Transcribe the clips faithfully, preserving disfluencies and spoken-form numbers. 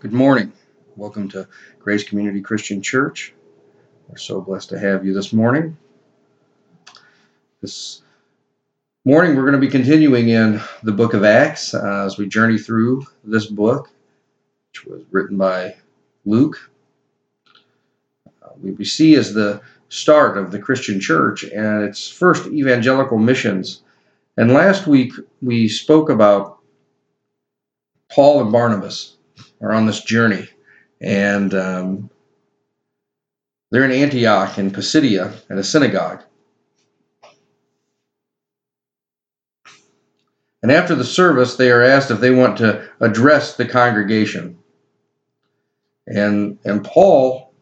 Good morning. Welcome to Grace Community Christian Church. We're so blessed to have you this morning. This morning we're going to be continuing in the book of Acts uh, as we journey through this book, which was written by Luke. Uh, what we see is the start of the Christian church and its first evangelical missions. And last week we spoke about Paul and Barnabas are on this journey, and um, they're in Antioch in Pisidia at a synagogue. And after the service, they are asked if they want to address the congregation. And, and Paul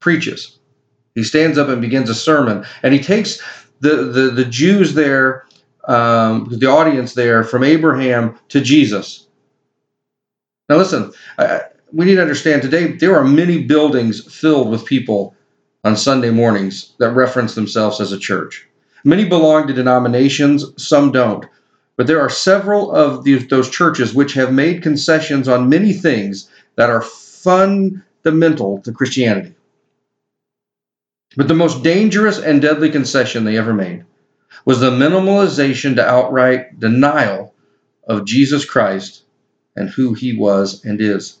preaches. He stands up and begins a sermon, and he takes the, the, the Jews there, um, the audience there, from Abraham to Jesus. Now listen, I, we need to understand today there are many buildings filled with people on Sunday mornings that reference themselves as a church. Many belong to denominations, some don't. But there are several of the, those churches which have made concessions on many things that are fundamental to Christianity. But the most dangerous and deadly concession they ever made was the minimalization to outright denial of Jesus Christ and who he was and is.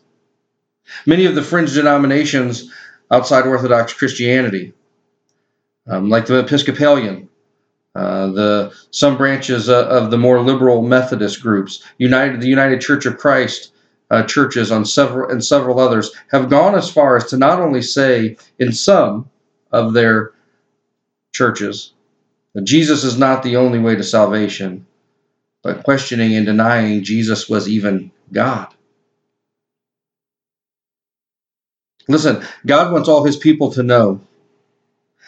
Many of the fringe denominations outside Orthodox Christianity, um, like the Episcopalian, uh, the some branches uh, of the more liberal Methodist groups, United, the United Church of Christ uh, churches on several and several others, have gone as far as to not only say in some of their churches that Jesus is not the only way to salvation, but questioning and denying Jesus was even God. Listen, God wants all his people to know,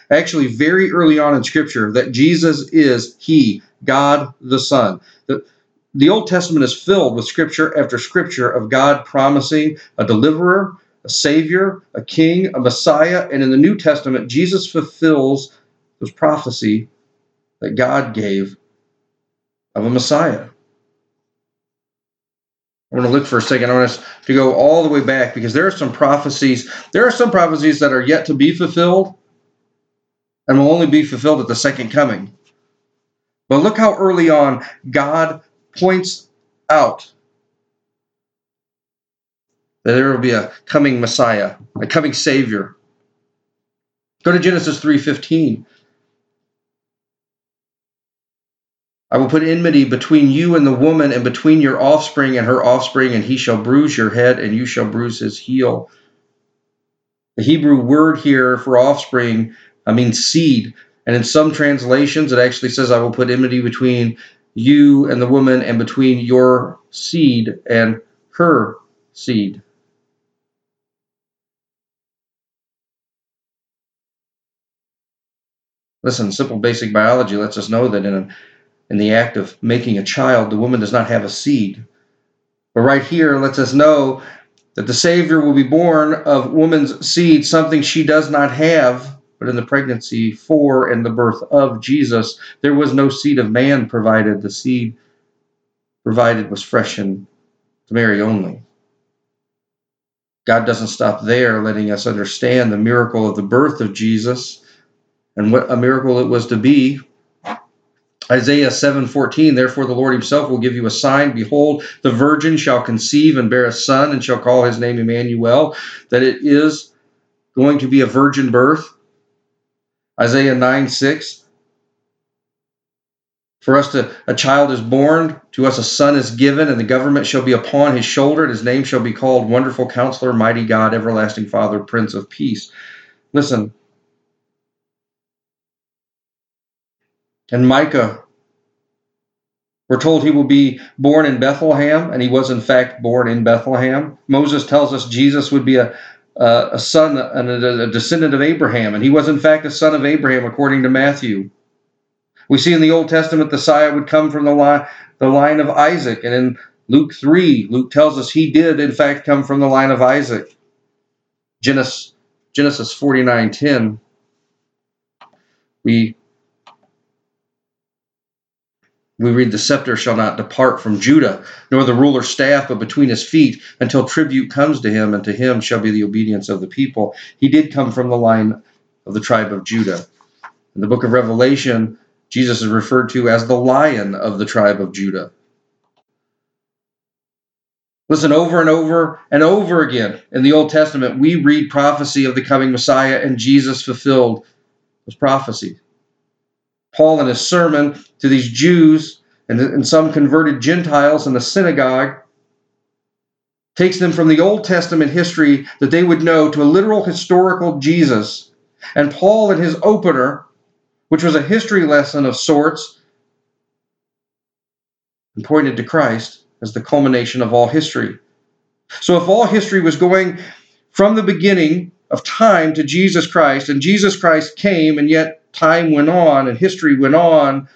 actually very early on in Scripture, that Jesus is he, God the Son. The, the Old Testament is filled with Scripture after Scripture of God promising a deliverer, a Savior, a King, a Messiah, and in the New Testament, Jesus fulfills this prophecy that God gave of a Messiah. I'm going to look for a second. I want us to go all the way back because there are some prophecies. There are some prophecies that are yet to be fulfilled and will only be fulfilled at the second coming. But look how early on God points out that there will be a coming Messiah, a coming Savior. Go to Genesis three fifteen. I will put enmity between you and the woman, and between your offspring and her offspring, and he shall bruise your head, and you shall bruise his heel. The Hebrew word here for offspring, I mean seed. And in some translations, it actually says, I will put enmity between you and the woman, and between your seed and her seed. Listen, simple basic biology lets us know that in a In the act of making a child, the woman does not have a seed. But right here lets us know that the Savior will be born of woman's seed, something she does not have, but in the pregnancy for and the birth of Jesus, there was no seed of man provided. The seed provided was fresh and to Mary only. God doesn't stop there, letting us understand the miracle of the birth of Jesus and what a miracle it was to be. Isaiah seven fourteen, therefore the Lord himself will give you a sign. Behold, the virgin shall conceive and bear a son and shall call his name Emmanuel, that it is going to be a virgin birth. Isaiah nine six, for us to, a child is born, to us a son is given, and the government shall be upon his shoulder, and his name shall be called Wonderful Counselor, Mighty God, Everlasting Father, Prince of Peace. Listen. And Micah, we're told he will be born in Bethlehem, and he was in fact born in Bethlehem. Moses tells us Jesus would be a, a, a son, a, a descendant of Abraham, and he was in fact a son of Abraham according to Matthew. We see in the Old Testament the Messiah would come from the line, the line of Isaac, and in Luke three, Luke tells us he did in fact come from the line of Isaac. Genesis, Genesis forty-nine ten, we We read, the scepter shall not depart from Judah, nor the ruler's staff, but between his feet, until tribute comes to him, and to him shall be the obedience of the people. He did come from the line of the tribe of Judah. In the book of Revelation, Jesus is referred to as the Lion of the tribe of Judah. Listen, over and over and over again in the Old Testament, we read prophecy of the coming Messiah, and Jesus fulfilled those prophecies. Paul, in his sermon to these Jews and, and some converted Gentiles in the synagogue, takes them from the Old Testament history that they would know to a literal historical Jesus. And Paul, in his opener, which was a history lesson of sorts, and pointed to Christ as the culmination of all history. So if all history was going from the beginning of time to Jesus Christ, and Jesus Christ came, and yet time went on and history went on,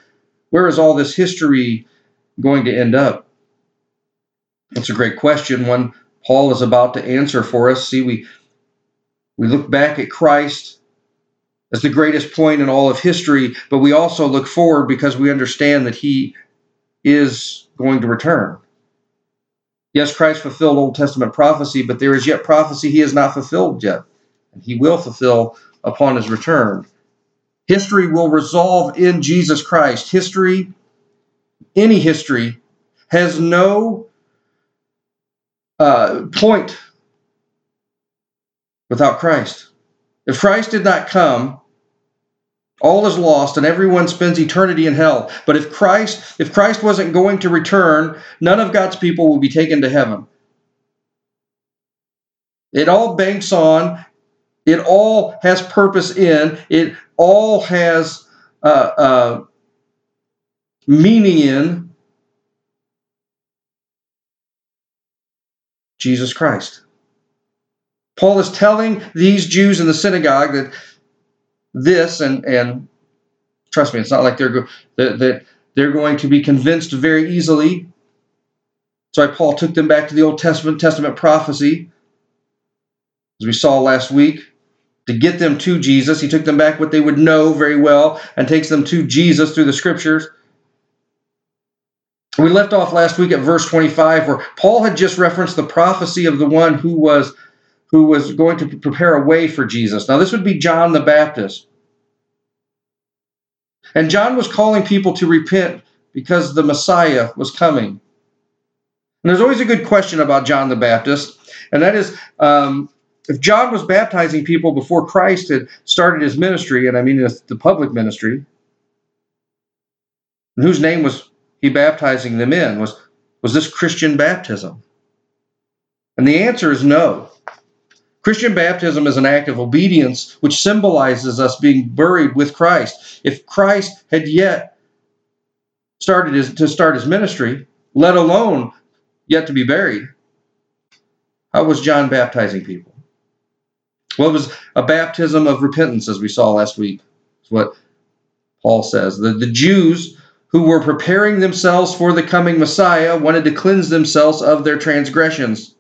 where is all this history going to end up? That's a great question, one Paul is about to answer for us. See, we, we look back at Christ as the greatest point in all of history, but we also look forward because we understand that he is going to return. Yes, Christ fulfilled Old Testament prophecy, but there is yet prophecy he has not fulfilled yet, and he will fulfill upon his return. History will resolve in Jesus Christ. History, any history, has no uh, point without Christ. If Christ did not come, all is lost and everyone spends eternity in hell. But if Christ, if Christ wasn't going to return, none of God's people will be taken to heaven. It all banks on, it all has purpose in, it all has uh, uh, meaning in Jesus Christ. Paul is telling these Jews in the synagogue that this, and, and trust me, it's not like they're, go- that, that they're going to be convinced very easily. So Paul took them back to the Old Testament, Testament prophecy, as we saw last week. To get them to Jesus, he took them back what they would know very well and takes them to Jesus through the scriptures. We left off last week at verse twenty-five, where Paul had just referenced the prophecy of the one who was, who was going to prepare a way for Jesus. Now, this would be John the Baptist. And John was calling people to repent because the Messiah was coming. And there's always a good question about John the Baptist, and that is, um, if John was baptizing people before Christ had started his ministry, and I mean the public ministry, and whose name was he baptizing them in? Was, was this Christian baptism? And the answer is no. Christian baptism is an act of obedience which symbolizes us being buried with Christ. If Christ had yet started his, to start his ministry, let alone yet to be buried, how was John baptizing people? Well, it was a baptism of repentance, as we saw last week. That's what Paul says. The, the Jews who were preparing themselves for the coming Messiah wanted to cleanse themselves of their transgressions,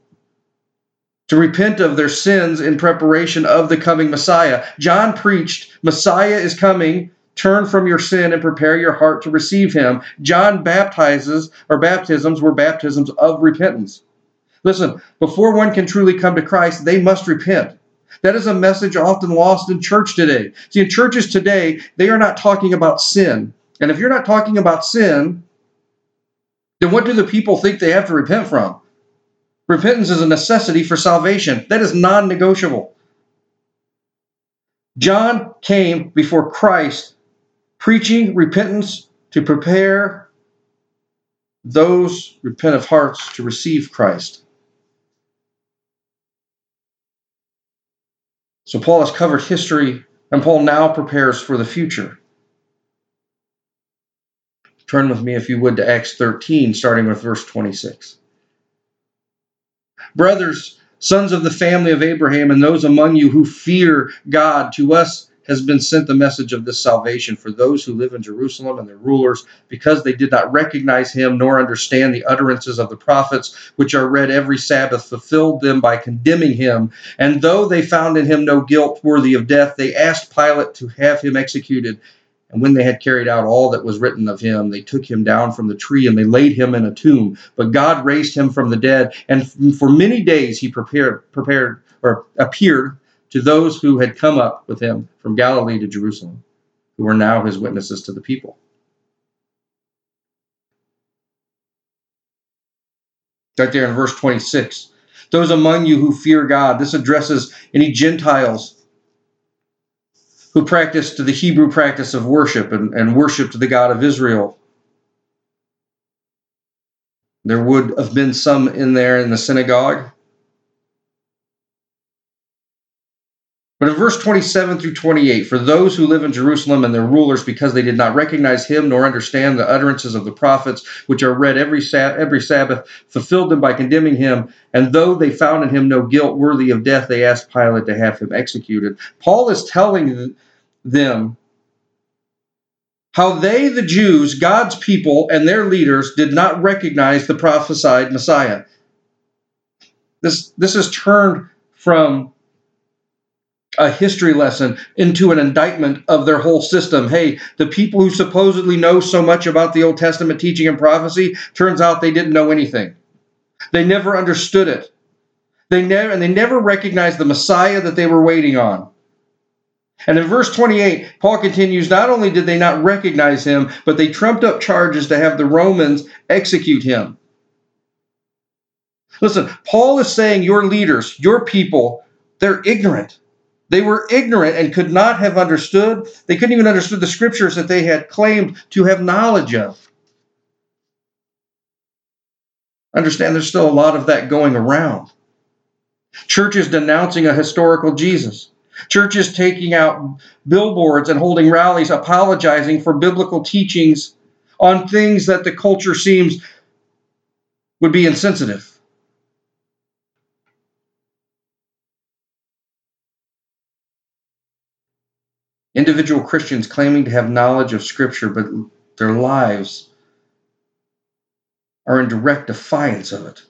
to repent of their sins in preparation of the coming Messiah. John preached, Messiah is coming, turn from your sin and prepare your heart to receive him. John baptizes, or baptisms were baptisms of repentance. Listen, before one can truly come to Christ, they must repent. That is a message often lost in church today. See, in churches today, they are not talking about sin. And if you're not talking about sin, then what do the people think they have to repent from? Repentance is a necessity for salvation. That is non-negotiable. John came before Christ, preaching repentance to prepare those repentant hearts to receive Christ. So Paul has covered history, and Paul now prepares for the future. Turn with me, if you would, to Acts thirteen, starting with verse twenty-six. Brothers, sons of the family of Abraham, and those among you who fear God, to us has been sent the message of this salvation for those who live in Jerusalem and their rulers, because they did not recognize him nor understand the utterances of the prophets, which are read every Sabbath, fulfilled them by condemning him. And though they found in him no guilt worthy of death, they asked Pilate to have him executed. And when they had carried out all that was written of him, they took him down from the tree and they laid him in a tomb. But God raised him from the dead, and for many days he prepared, prepared or appeared to those who had come up with him from Galilee to Jerusalem, who were now his witnesses to the people. Right there in verse twenty-six. Those among you who fear God. This addresses any Gentiles who practiced the Hebrew practice of worship and, and worshiped the God of Israel. There would have been some in there in the synagogue. But in verse twenty-seven through twenty-eight, for those who live in Jerusalem and their rulers, because they did not recognize him nor understand the utterances of the prophets, which are read every, sab- every Sabbath, fulfilled them by condemning him. And though they found in him no guilt worthy of death, they asked Pilate to have him executed. Paul is telling them how they, the Jews, God's people, and their leaders did not recognize the prophesied Messiah. This, this is turned from a history lesson into an indictment of their whole system. Hey, the people who supposedly know so much about the Old Testament teaching and prophecy, turns out they didn't know anything. They never understood it. They never and they never recognized the Messiah that they were waiting on. And in verse twenty-eight, Paul continues, not only did they not recognize him, but they trumped up charges to have the Romans execute him. Listen, Paul is saying your leaders, your people, they're ignorant. They were ignorant and could not have understood. They couldn't even understand the scriptures that they had claimed to have knowledge of. Understand there's still a lot of that going around. Churches denouncing a historical Jesus. Churches taking out billboards and holding rallies apologizing for biblical teachings on things that the culture seems would be insensitive. Individual Christians claiming to have knowledge of Scripture, but their lives are in direct defiance of it.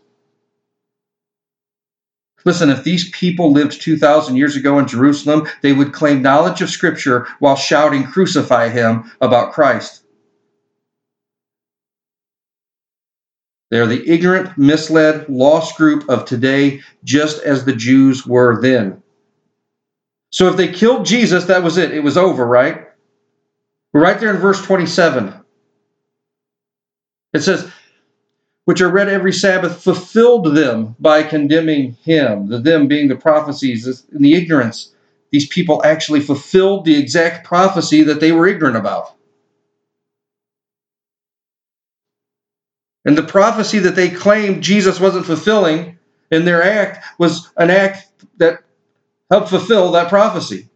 Listen, if these people lived two thousand years ago in Jerusalem, they would claim knowledge of Scripture while shouting, "Crucify him," about Christ. They are the ignorant, misled, lost group of today, just as the Jews were then. So if they killed Jesus, that was it. It was over, right? We're right there in verse twenty-seven. It says, which are read every Sabbath, fulfilled them by condemning him. The them being the prophecies in the ignorance. These people actually fulfilled the exact prophecy that they were ignorant about. And the prophecy that they claimed Jesus wasn't fulfilling in their act was an act that help fulfill that prophecy.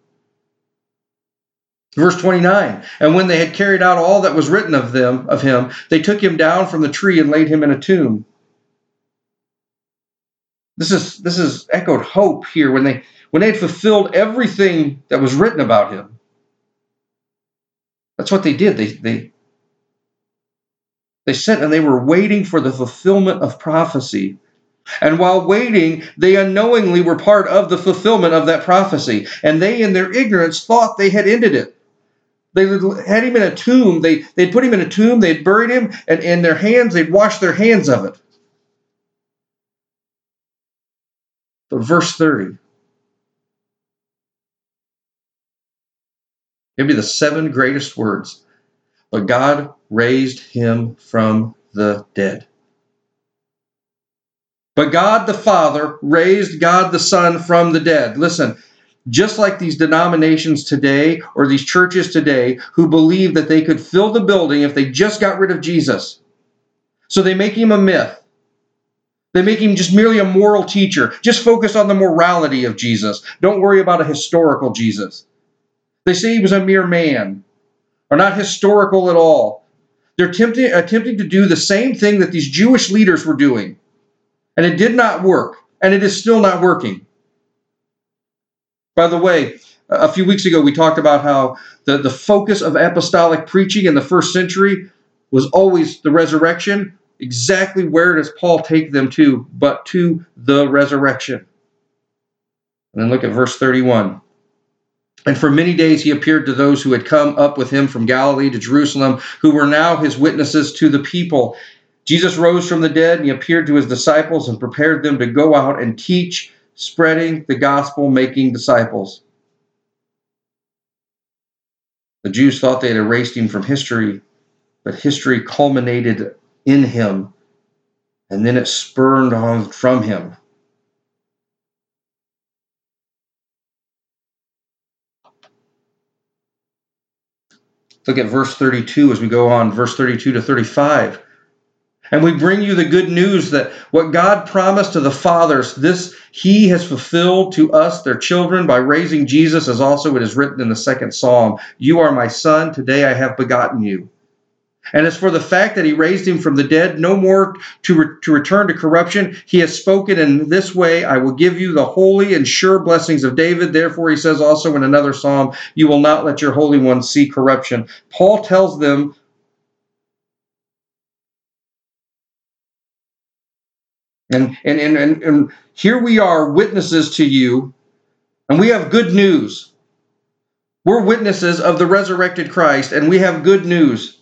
Verse twenty-nine, and when they had carried out all that was written of them, of him, they took him down from the tree and laid him in a tomb. This is this is echoed hope here when they when they had fulfilled everything that was written about him. That's what they did. They they they sat and they were waiting for the fulfillment of prophecy. And while waiting, they unknowingly were part of the fulfillment of that prophecy. And they, in their ignorance, thought they had ended it. They had him in a tomb. They, they'd put him in a tomb. They'd buried him. And in their hands, they'd washed their hands of it. But verse thirty. Maybe the seven greatest words. But God raised him from the dead. But God the Father raised God the Son from the dead. Listen, just like these denominations today or these churches today who believe that they could fill the building if they just got rid of Jesus. So they make him a myth. They make him just merely a moral teacher. Just focus on the morality of Jesus. Don't worry about a historical Jesus. They say he was a mere man or not historical at all. They're tempting, attempting to do the same thing that these Jewish leaders were doing. And it did not work, and it is still not working. By the way, a few weeks ago we talked about how the, the focus of apostolic preaching in the first century was always the resurrection. Exactly where does Paul take them to, but to the resurrection? And then look at verse thirty-one. And for many days he appeared to those who had come up with him from Galilee to Jerusalem, who were now his witnesses to the people. Jesus rose from the dead, and he appeared to his disciples and prepared them to go out and teach, spreading the gospel, making disciples. The Jews thought they had erased him from history, but history culminated in him, and then it spurned on from him. Look at verse thirty-two as we go on, verse thirty-two to thirty-five. And we bring you the good news that what God promised to the fathers, this he has fulfilled to us, their children, by raising Jesus, as also it is written in the second Psalm. You are my son, today I have begotten you. And as for the fact that he raised him from the dead, no more to, re- to return to corruption, he has spoken in this way, I will give you the holy and sure blessings of David. Therefore, he says also in another Psalm, you will not let your Holy One see corruption. Paul tells them, And, and and and here we are, witnesses to you, and we have good news. We're witnesses of the resurrected Christ, and we have good news.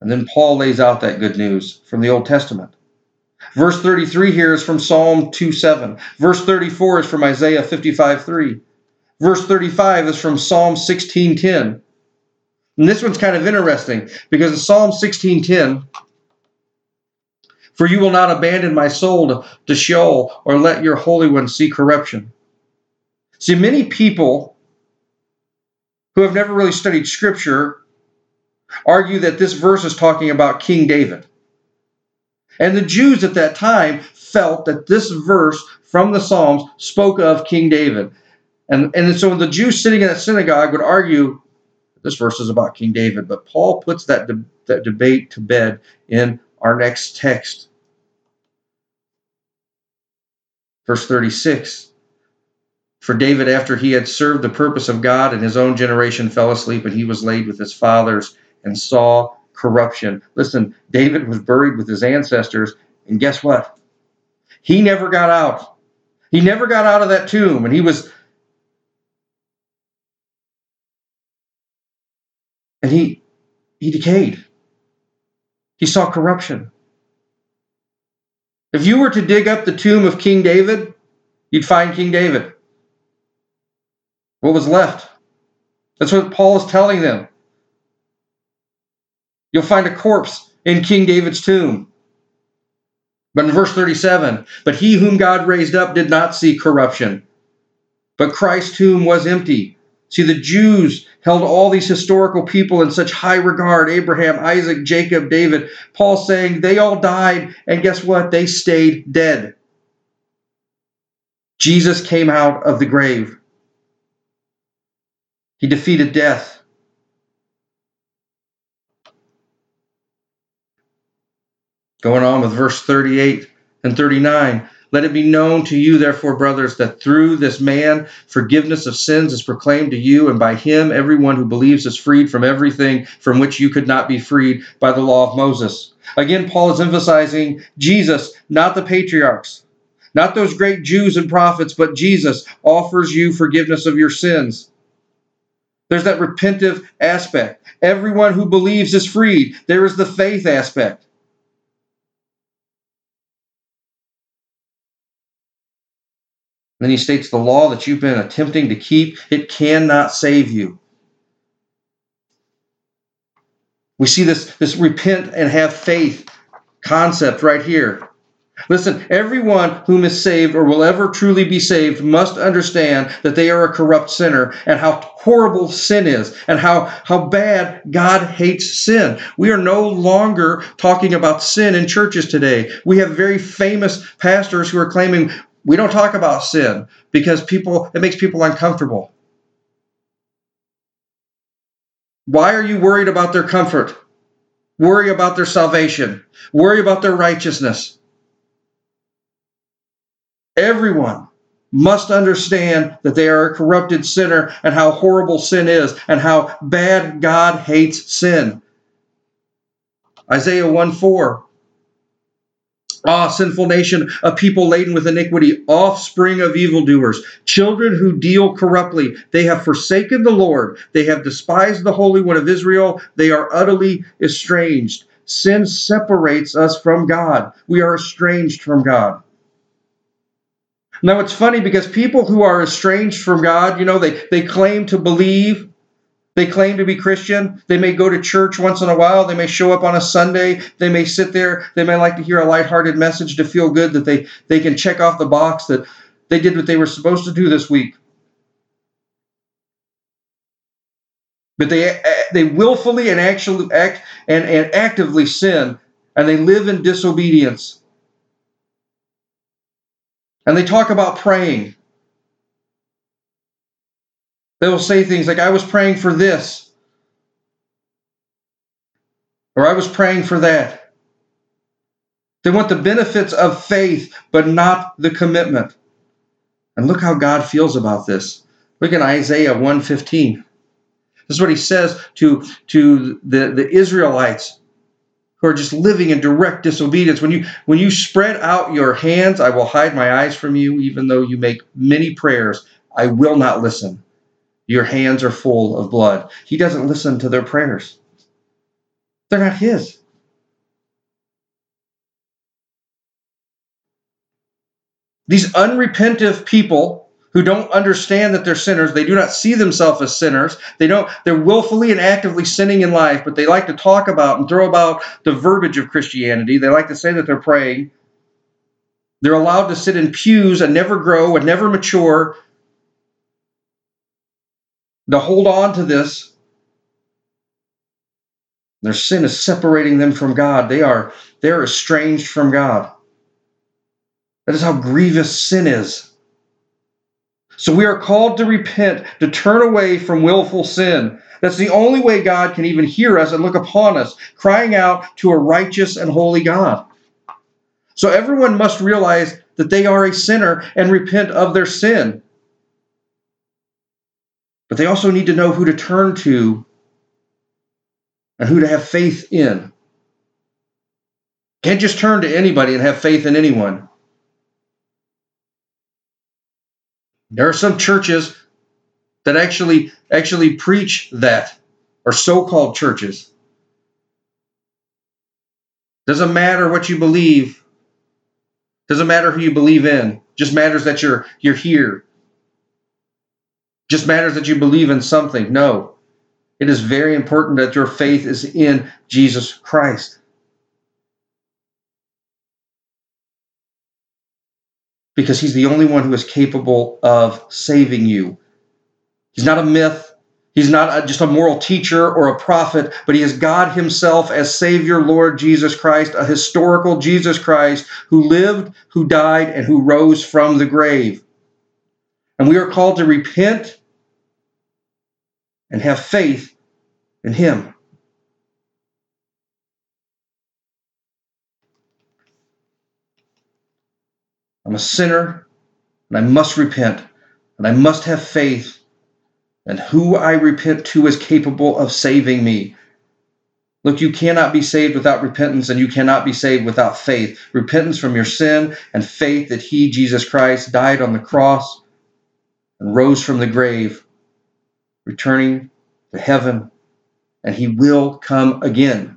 And then Paul lays out that good news from the Old Testament. Verse thirty-three here is from Psalm two seven. Verse thirty-four is from Isaiah fifty-five three. Verse thirty-five is from Psalm sixteen ten. And this one's kind of interesting, because in Psalm sixteen ten, for you will not abandon my soul to Sheol, or let your Holy One see corruption. See, many people who have never really studied Scripture argue that this verse is talking about King David. And the Jews at that time felt that this verse from the Psalms spoke of King David. And, and so the Jews sitting in that synagogue would argue this verse is about King David. But Paul puts that, de- that debate to bed in our next text. Verse thirty-six, for David, after he had served the purpose of God in his own generation, fell asleep, and he was laid with his fathers and saw corruption. Listen, David was buried with his ancestors, and guess what? He never got out. He never got out of that tomb, and he was, and he, he decayed. He saw corruption. If you were to dig up the tomb of King David, you'd find King David. What was left? That's what Paul is telling them. You'll find a corpse in King David's tomb. But in verse thirty-seven, but he whom God raised up did not see corruption, but Christ's tomb was empty. See, the Jews held all these historical people in such high regard, Abraham, Isaac, Jacob, David. Paul's saying they all died, and guess what? They stayed dead. Jesus came out of the grave. He defeated death. Going on with verse thirty-eight and thirty-nine. Let it be known to you, therefore, brothers, that through this man forgiveness of sins is proclaimed to you, and by him everyone who believes is freed from everything from which you could not be freed by the law of Moses. Again, Paul is emphasizing Jesus, not the patriarchs, not those great Jews and prophets, but Jesus offers you forgiveness of your sins. There's that repentive aspect. Everyone who believes is freed. There is the faith aspect. Then he states the law that you've been attempting to keep, it cannot save you. We see this, this repent and have faith concept right here. Listen, everyone whom is saved or will ever truly be saved must understand that they are a corrupt sinner, and how horrible sin is, and how, how bad God hates sin. We are no longer talking about sin in churches today. We have very famous pastors who are claiming, we don't talk about sin because people, it makes people uncomfortable. Why are you worried about their comfort? Worry about their salvation. Worry about their righteousness. Everyone must understand that they are a corrupted sinner, and how horrible sin is, and how bad God hates sin. Isaiah one four. Ah, sinful nation of people laden with iniquity, offspring of evildoers, children who deal corruptly. They have forsaken the Lord. They have despised the Holy One of Israel. They are utterly estranged. Sin separates us from God. We are estranged from God. Now, it's funny because people who are estranged from God, you know, they, they claim to believe. They claim to be Christian. They may go to church once in a while. They may show up on a Sunday. They may sit there. They may like to hear a lighthearted message to feel good that they, they can check off the box that they did what they were supposed to do this week. But they they willfully and actually act and, and actively sin, and they live in disobedience. And they talk about praying. They will say things like, I was praying for this, or I was praying for that. They want the benefits of faith, but not the commitment. And look how God feels about this. Look at Isaiah one fifteen. This is what he says to, to the, the Israelites who are just living in direct disobedience. When you, when you spread out your hands, I will hide my eyes from you. Even though you make many prayers, I will not listen. Your hands are full of blood. He doesn't listen to their prayers. They're not his. These unrepentant people who don't understand that they're sinners, they do not see themselves as sinners. They don't, they're willfully and actively sinning in life, but they like to talk about and throw about the verbiage of Christianity. They like to say that they're praying. They're allowed to sit in pews and never grow and never mature. To hold on to this, their sin is separating them from God. They are they're estranged from God. That is how grievous sin is. So we are called to repent, to turn away from willful sin. That's the only way God can even hear us and look upon us, crying out to a righteous and holy God. So everyone must realize that they are a sinner and repent of their sin. But they also need to know who to turn to and who to have faith in. Can't just turn to anybody and have faith in anyone. There are some churches that actually, actually preach that, or so-called churches. Doesn't matter what you believe. Doesn't matter who you believe in. Just matters that you're, you're here. Just matters that you believe in something. No, it is very important that your faith is in Jesus Christ. Because he's the only one who is capable of saving you. He's not a myth. He's not a, just a moral teacher or a prophet, but he is God himself as Savior, Lord Jesus Christ, a historical Jesus Christ who lived, who died, and who rose from the grave. And we are called to repent and have faith in him. I'm a sinner, and I must repent, and I must have faith, and who I repent to is capable of saving me. Look, you cannot be saved without repentance, and you cannot be saved without faith. Repentance from your sin and faith that he, Jesus Christ, died on the cross and rose from the grave, returning to heaven, and he will come again.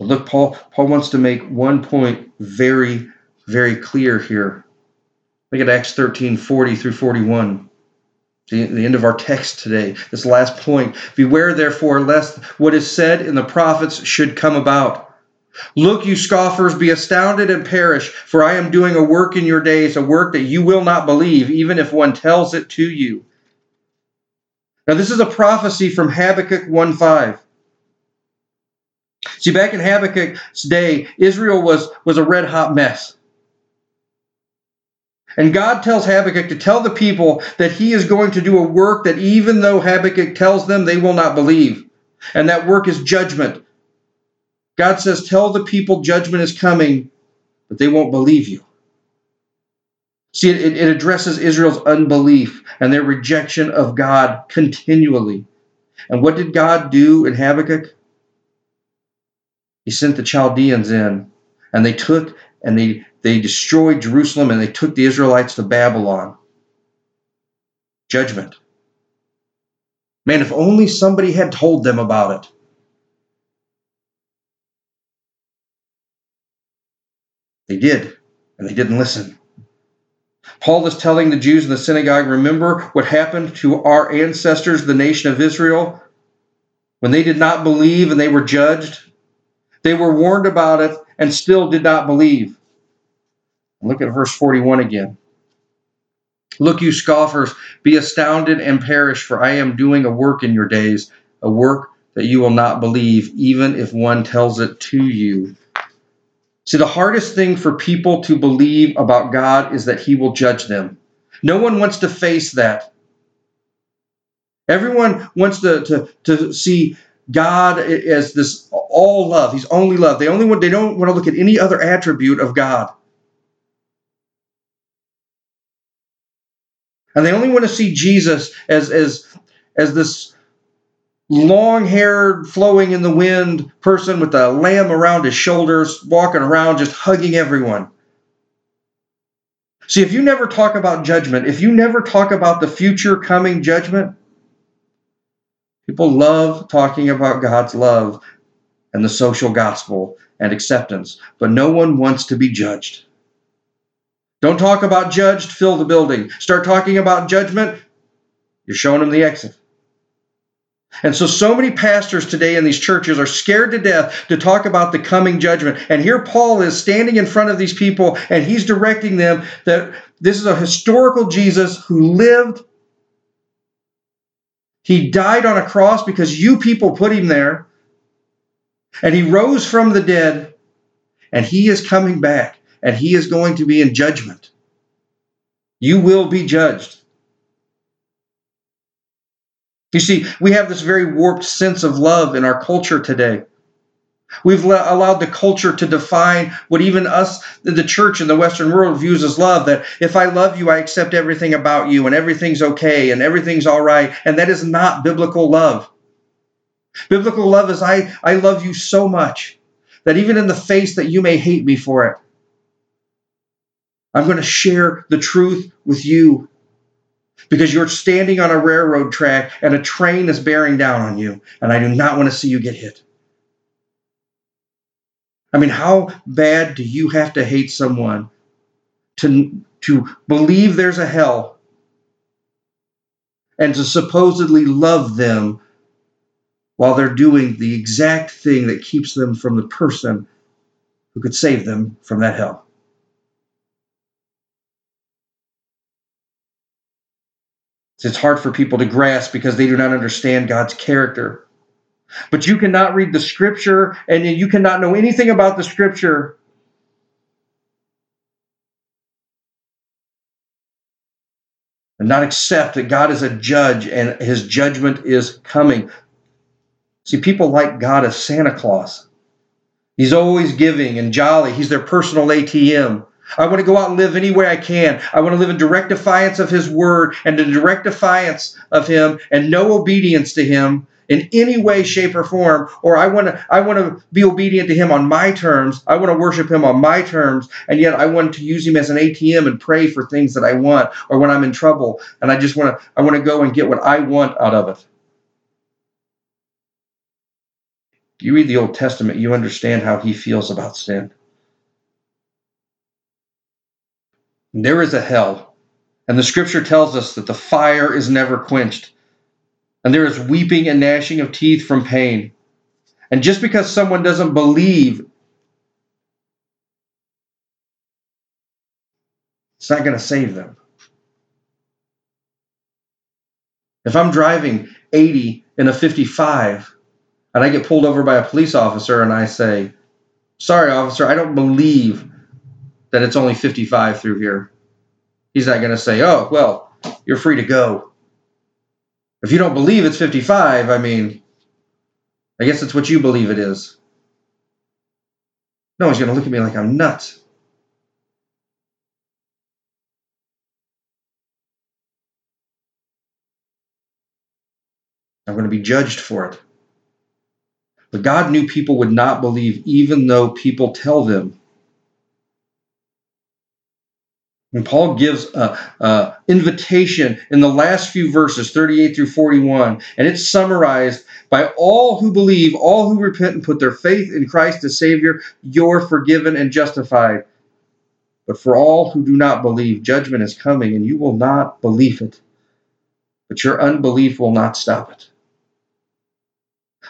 But look, Paul, Paul wants to make one point very, very clear here. Look at Acts thirteen, forty through forty-one, the, the end of our text today, this last point. Beware, therefore, lest what is said in the prophets should come about. Look, you scoffers, be astounded and perish, for I am doing a work in your days, a work that you will not believe, even if one tells it to you. Now, this is a prophecy from Habakkuk one five. See, back in Habakkuk's day, Israel was, was a red-hot mess. And God tells Habakkuk to tell the people that he is going to do a work that even though Habakkuk tells them, they will not believe. And that work is judgment. God says, tell the people judgment is coming, but they won't believe you. See, it, it addresses Israel's unbelief and their rejection of God continually. And what did God do in Habakkuk? He sent the Chaldeans in, and they took and they, they destroyed Jerusalem, and they took the Israelites to Babylon. Judgment. Man, if only somebody had told them about it. They did, and they didn't listen. Paul is telling the Jews in the synagogue, remember what happened to our ancestors, the nation of Israel, when they did not believe and they were judged? They were warned about it and still did not believe. Look at verse forty-one again. Look, you scoffers, be astounded and perish, for I am doing a work in your days, a work that you will not believe, even if one tells it to you. See, the hardest thing for people to believe about God is that he will judge them. No one wants to face that. Everyone wants to, to, to see God as this all love. He's only love. They only want, they don't want to look at any other attribute of God. And they only want to see Jesus as, as, as this long-haired, flowing in the wind person with a lamb around his shoulders, walking around just hugging everyone. See, if you never talk about judgment, if you never talk about the future coming judgment, people love talking about God's love and the social gospel and acceptance, but no one wants to be judged. Don't talk about judged, fill the building. Start talking about judgment, you're showing them the exit. And so, so many pastors today in these churches are scared to death to talk about the coming judgment. And here Paul is standing in front of these people, and he's directing them that this is a historical Jesus who lived. He died on a cross because you people put him there. And he rose from the dead, and he is coming back. And he is going to be in judgment. You will be judged. You see, we have this very warped sense of love in our culture today. We've allowed the culture to define what even us, the church in the Western world, views as love. That if I love you, I accept everything about you, and everything's okay, and everything's all right. And that is not biblical love. Biblical love is I, I love you so much that even in the face that you may hate me for it, I'm going to share the truth with you because you're standing on a railroad track and a train is bearing down on you, and I do not want to see you get hit. I mean, how bad do you have to hate someone to, to believe there's a hell and to supposedly love them while they're doing the exact thing that keeps them from the person who could save them from that hell? It's hard for people to grasp because they do not understand God's character. But you cannot read the scripture and you cannot know anything about the scripture and not accept that God is a judge and his judgment is coming. See, people like God as Santa Claus. He's always giving and jolly. He's their personal A T M. I want to go out and live any way I can. I want to live in direct defiance of his word and in direct defiance of him and no obedience to him in any way, shape, or form. Or I want to I want to be obedient to him on my terms. I want to worship him on my terms. And yet I want to use him as an A T M and pray for things that I want or when I'm in trouble. And I just want to I want to go and get what I want out of it. You read the Old Testament, you understand how he feels about sin. There is a hell, and the scripture tells us that the fire is never quenched, and there is weeping and gnashing of teeth from pain. And just because someone doesn't believe, it's not going to save them. If I'm driving eighty in a fifty-five, and I get pulled over by a police officer, and I say, sorry, officer, I don't believe that it's only fifty-five through here. He's not going to say, oh, well, you're free to go. If you don't believe it's fifty-five, I mean, I guess it's what you believe it is. No one's going to look at me like I'm nuts. I'm going to be judged for it. But God knew people would not believe, even though people tell them. And Paul gives an invitation in the last few verses, thirty-eight through forty-one, and it's summarized by all who believe, all who repent and put their faith in Christ as Savior, you're forgiven and justified. But for all who do not believe, judgment is coming, and you will not believe it. But your unbelief will not stop it.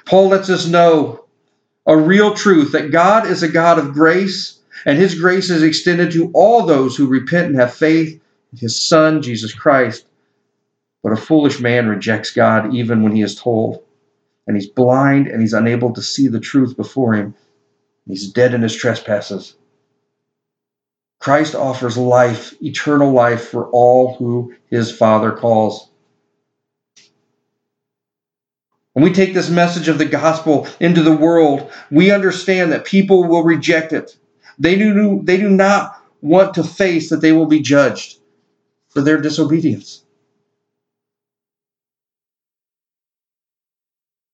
Paul lets us know a real truth, that God is a God of grace, and his grace is extended to all those who repent and have faith in his Son, Jesus Christ. But a foolish man rejects God even when he is told, and he's blind and he's unable to see the truth before him. He's dead in his trespasses. Christ offers life, eternal life, for all who his Father calls. When we take this message of the gospel into the world, we understand that people will reject it. They do, they do not want to face that they will be judged for their disobedience.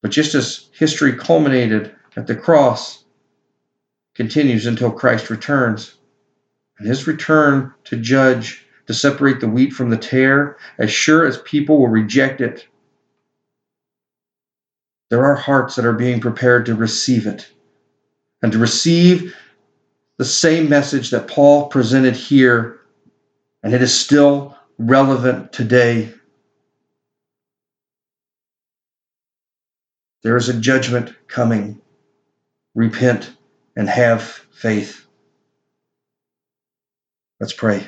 But just as history culminated at the cross, continues until Christ returns. And his return to judge, to separate the wheat from the tare, as sure as people will reject it, there are hearts that are being prepared to receive it, and to receive the same message that Paul presented here, and it is still relevant today. There is a judgment coming. Repent and have faith. Let's pray.